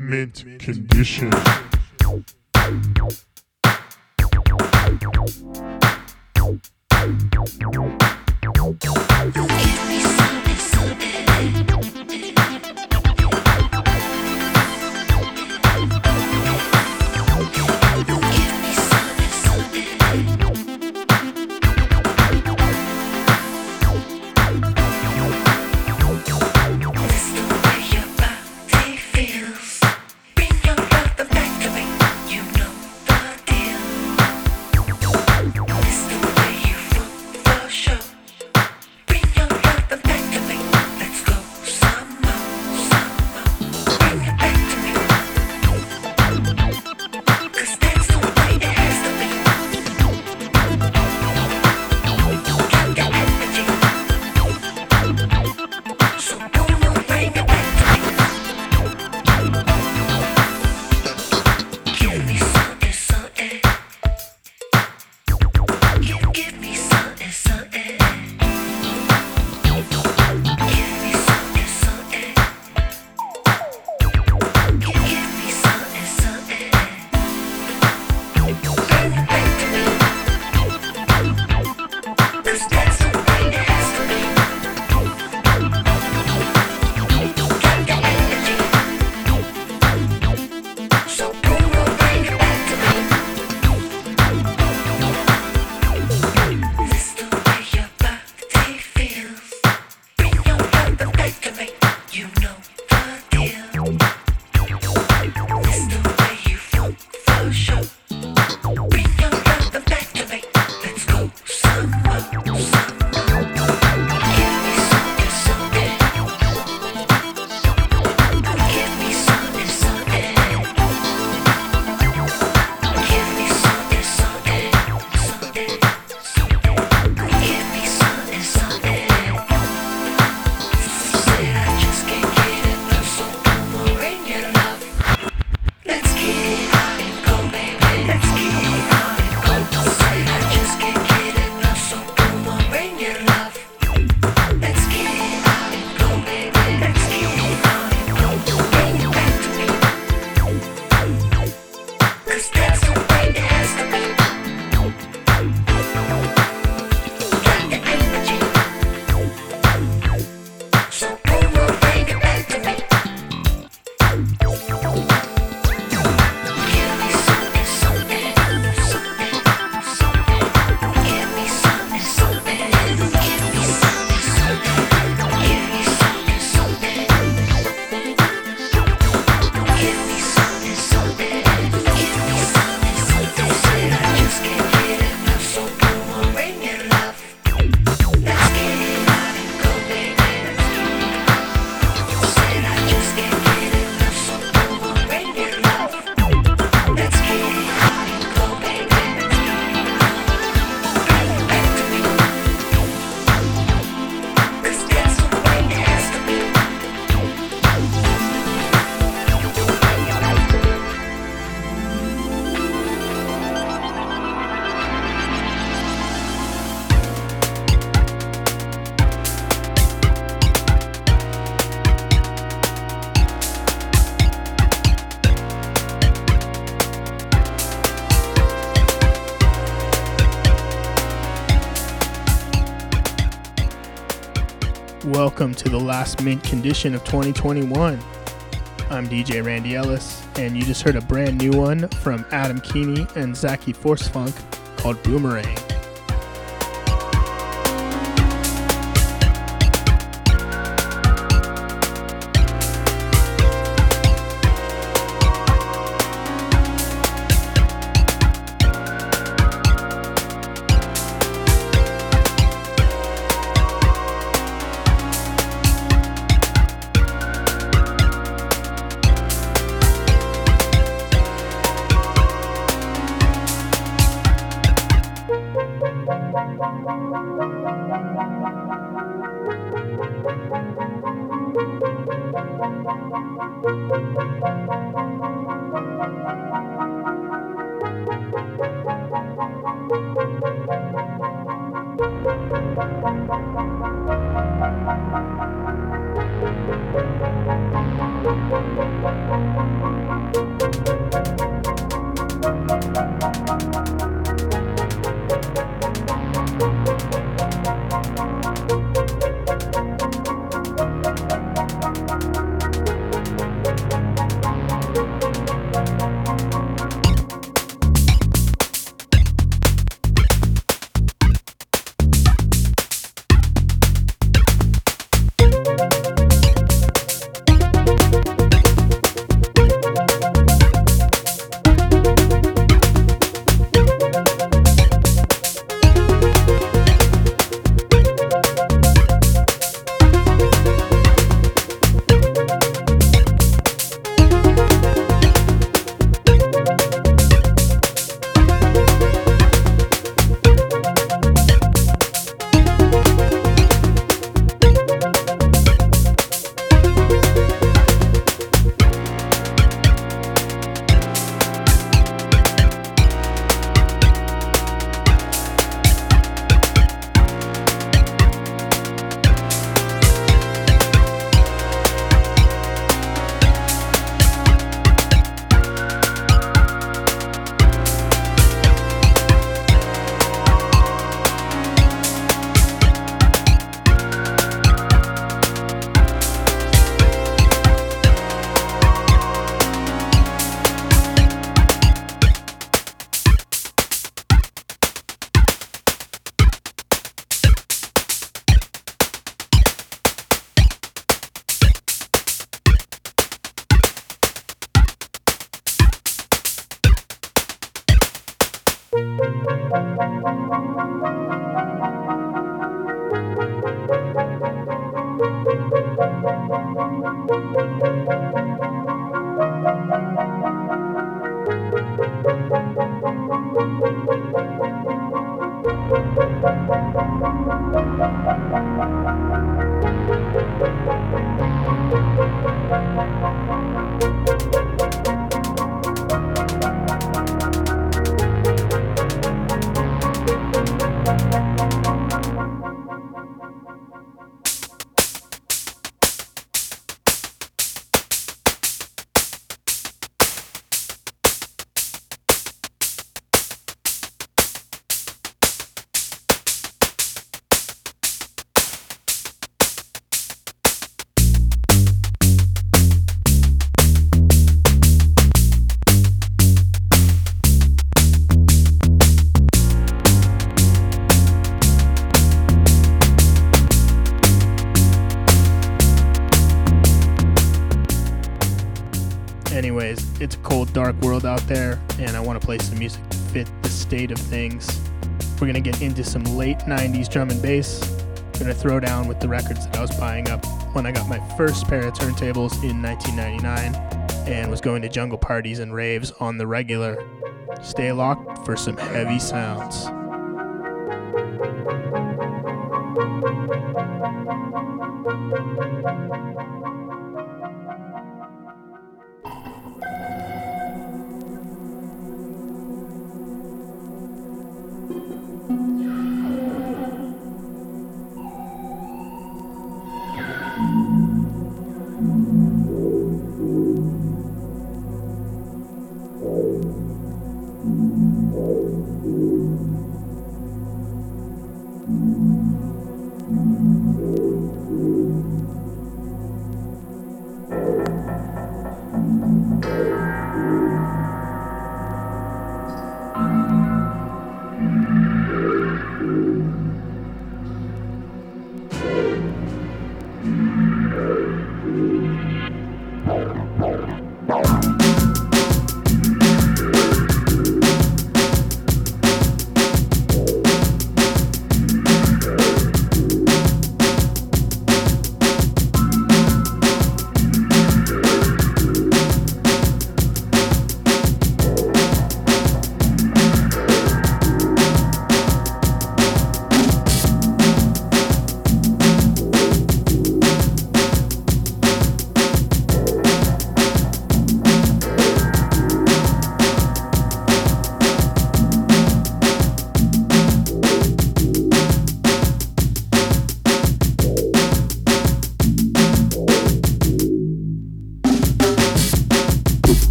Mint Condition. Welcome to the last Mint Condition of 2021. I'm DJ Randy Ellis, and you just heard a brand new one from Adam Keeney and Zachy Force Funk called Boomerang. Bye. anyways, it's a cold, dark world out there, and I want to play some music to fit the state of things. We're going to get into some late 90s drum and bass. I'm going to throw down with the records that I was buying up when I got my first pair of turntables in 1999 and was going to jungle parties and raves on the regular. Stay locked for some heavy sounds.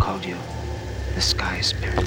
called you the Sky Spirit.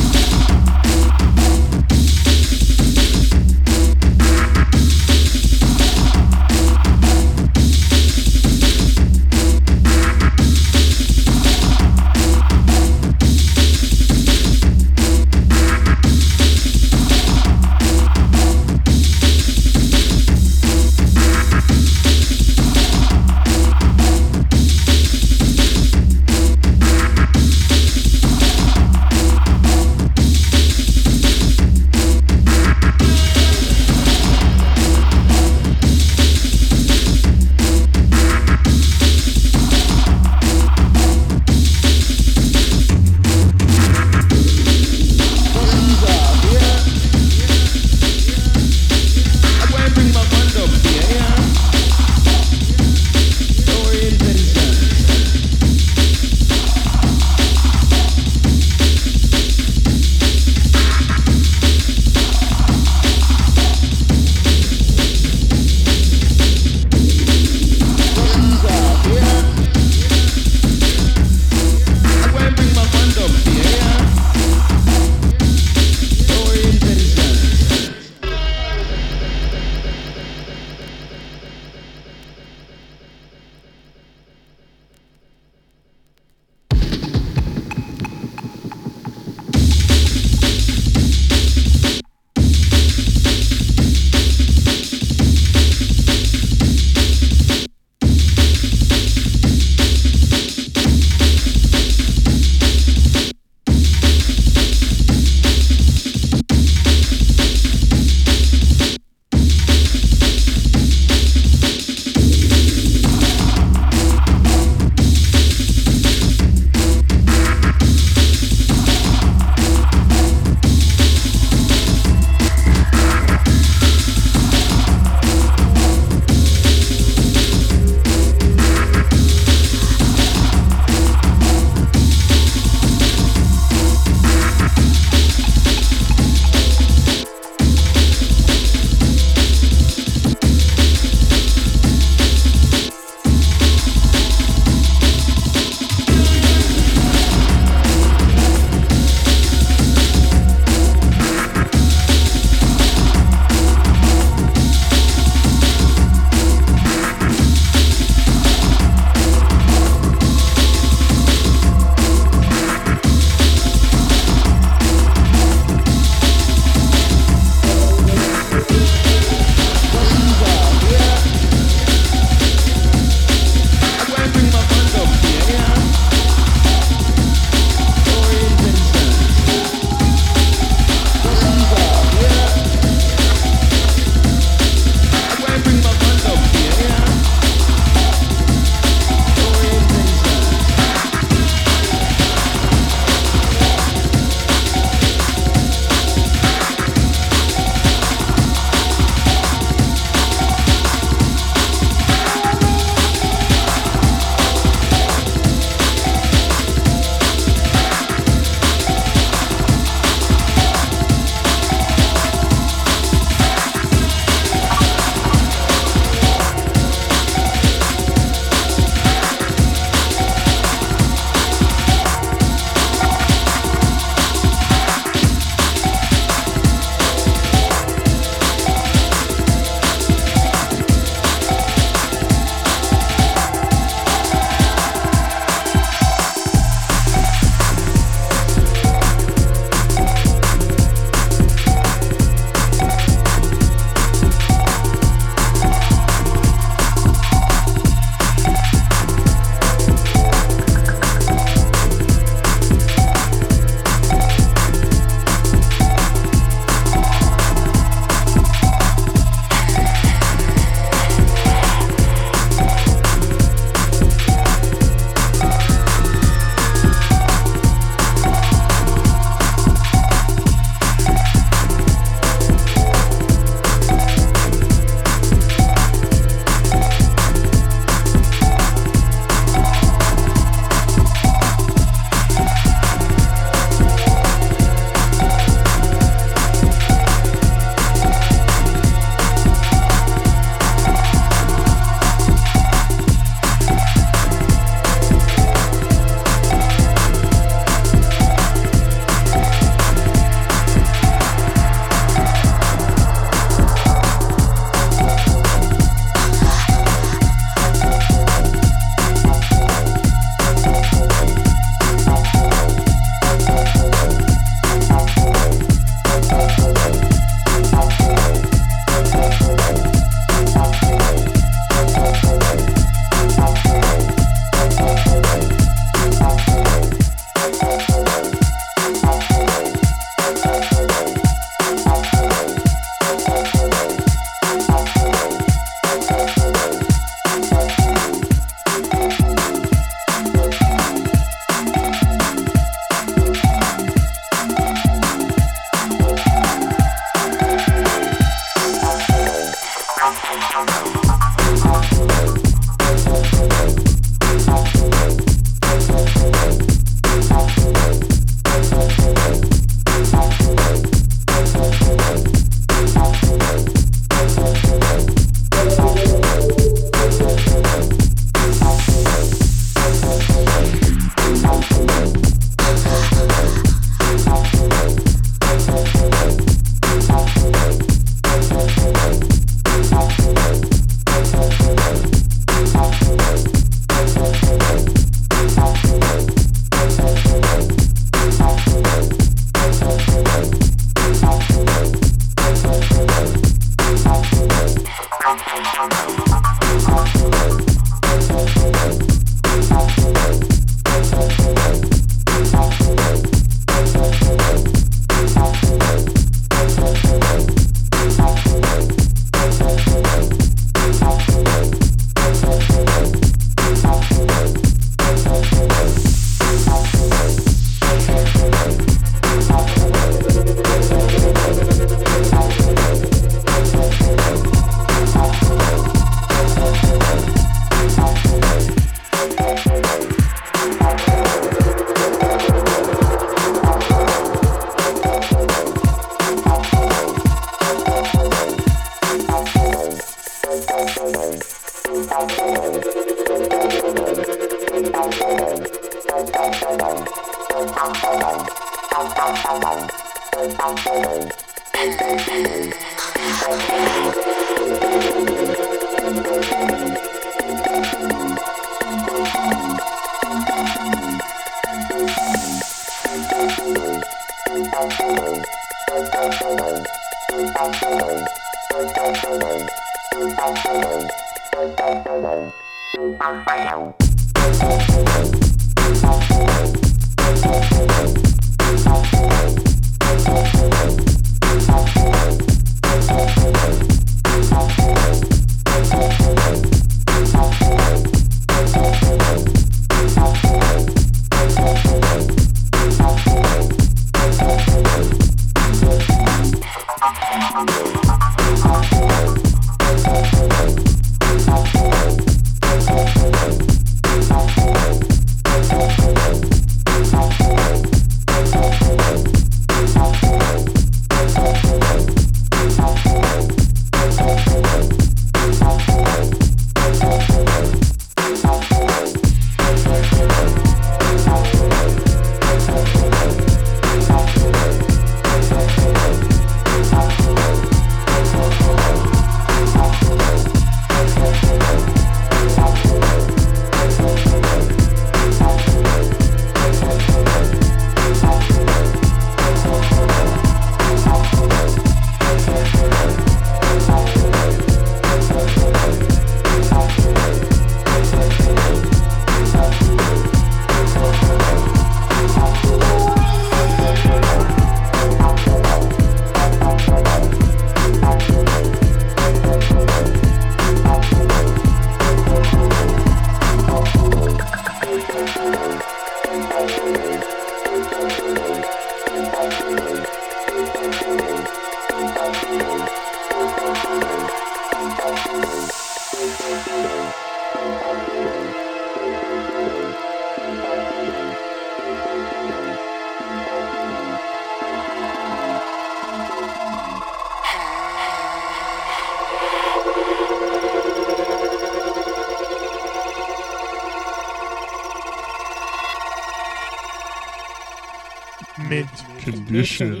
Condition.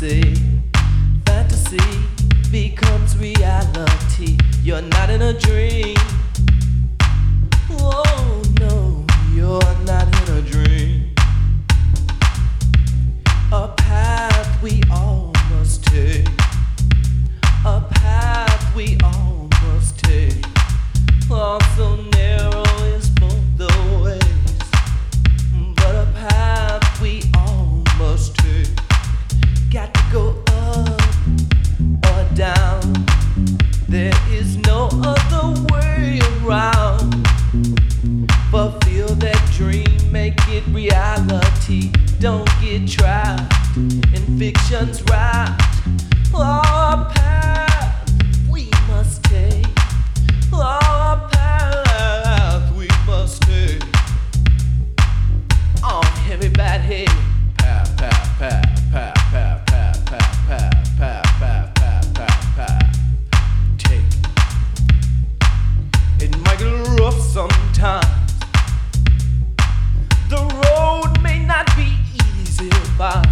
fantasy. Fantasy becomes reality. You're not in a dream. Oh no, you're not in a dream. A path we all must take. A path we all must take. Oh, so narrow is both the ways, but a path we all must take. Got to go up or down. There is no other way around. Fulfill that dream, make it reality. Don't get trapped in fiction's wrapped. Our path we must take. Our path we must take. On everybody. Path, path, path, path, path, path, path, path, path, path, path, path. Take. It might get rough sometimes. The road may not be easy to find.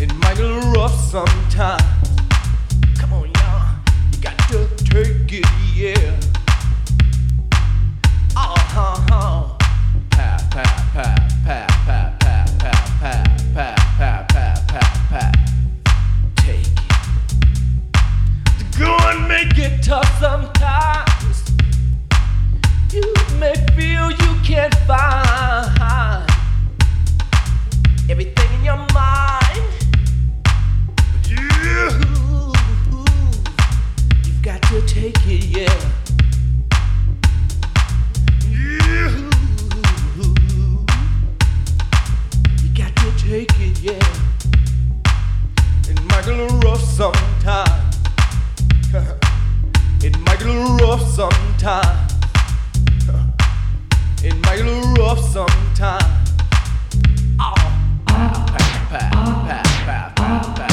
It might get rough sometimes. Come on, y'all, you got to take it, yeah. Ah, ha, ha. Pa, pa, pa, pa, pa, pa, pa, pa, pa, pa, pa, pa, pa. Take it. Go and make it tough sometimes. You may feel you can't find everything in your mind. You've got to take it, yeah. You got to take it, yeah. It might get a little rough sometimes. It might get a little rough sometimes. It might get a little rough sometimes. Oh, pow, pow, pow, pow, pow, pow, pow.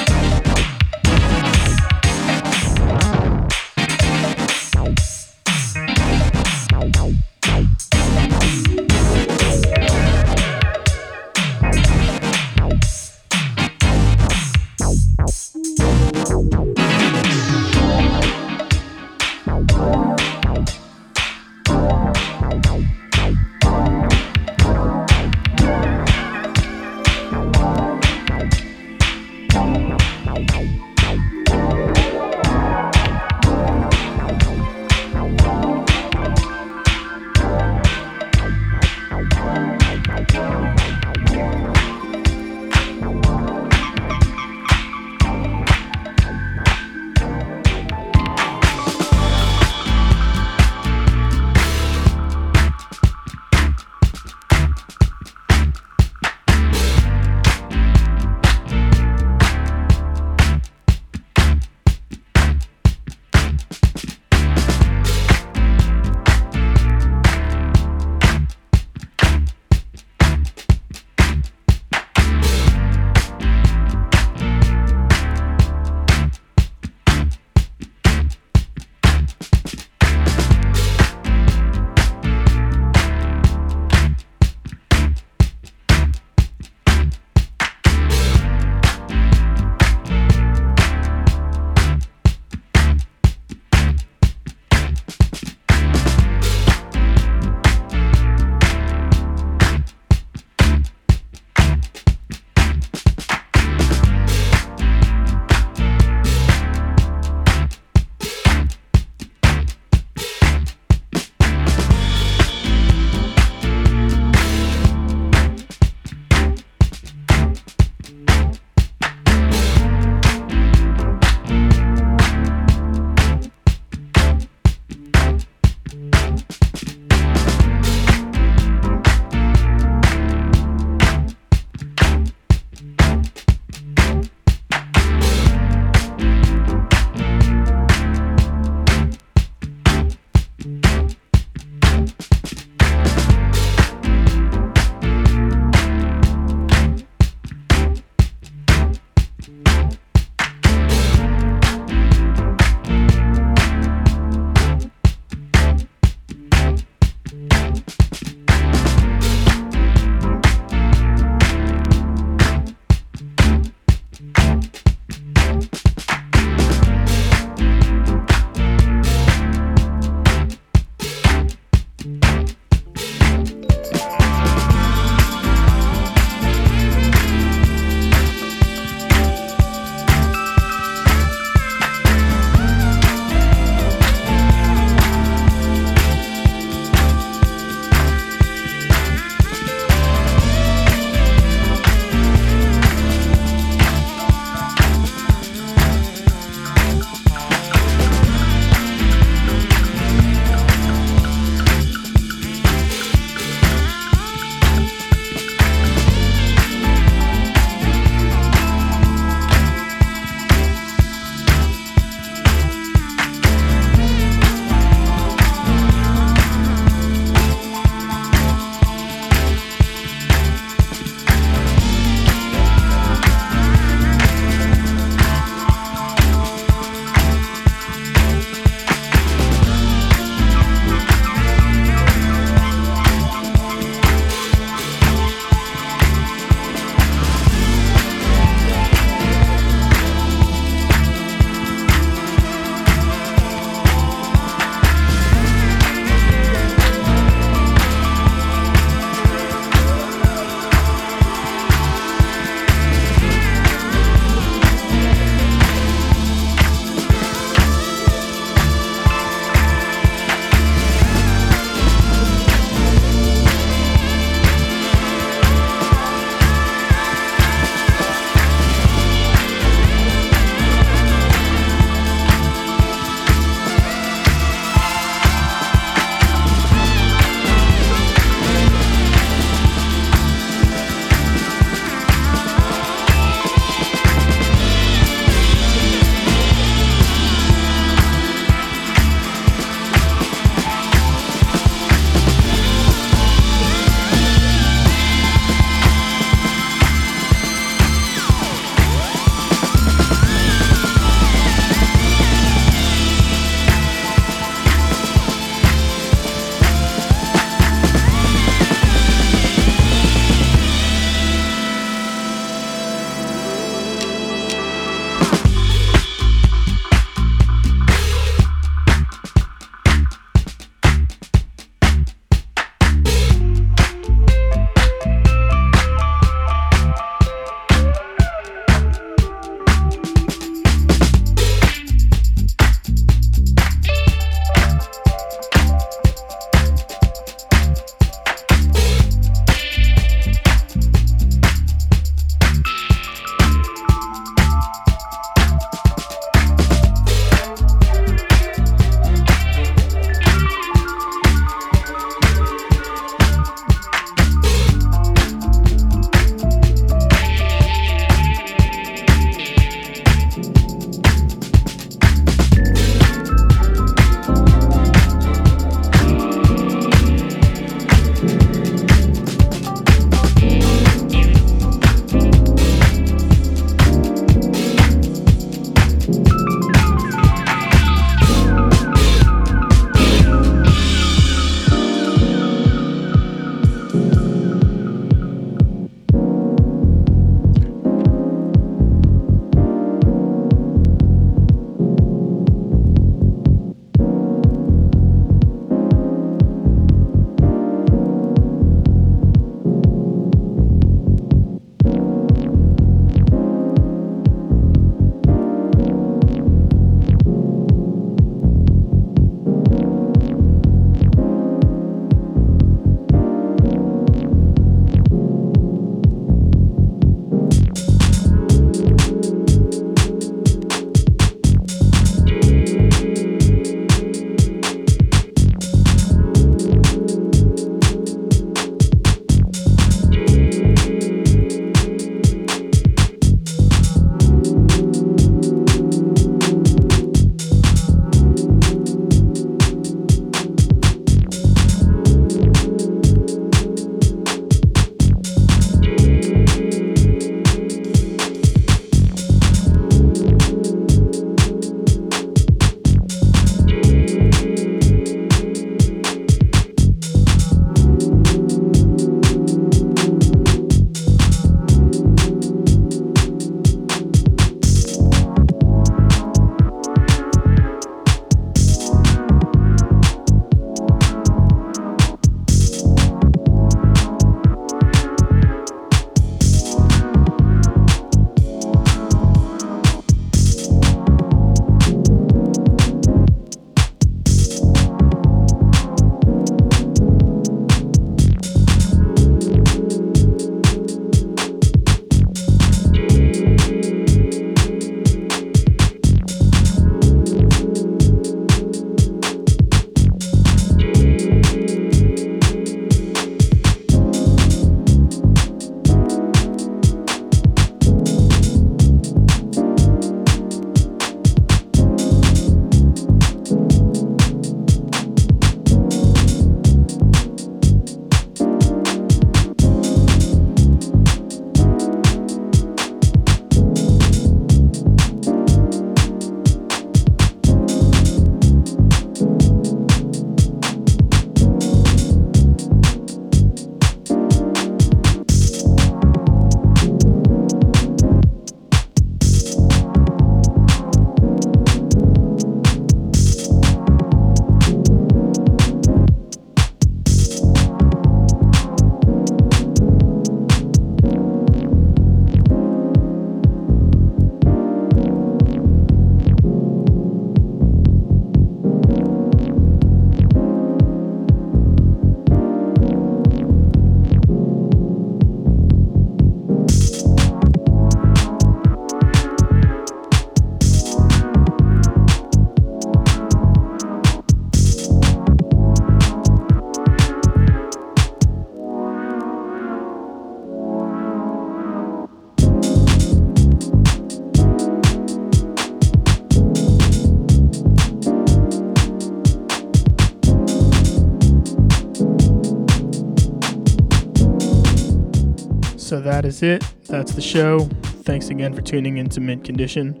So that is it. That's the show. Thanks again for tuning into Mint Condition.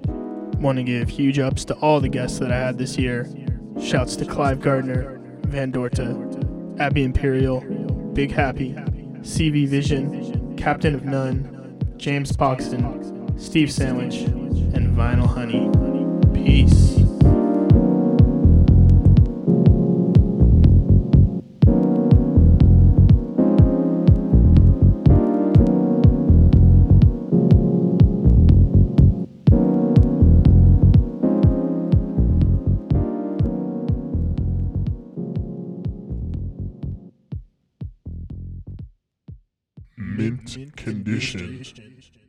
Want to give huge ups to all the guests that I had this year. Shouts to Clive Gardner, Van Dorta, Abby Imperial, Big Happy, CV Vision, Captain of None, James Poxton, Steve Sandwich, and Vinyl Honey. Peace. Mint Condition.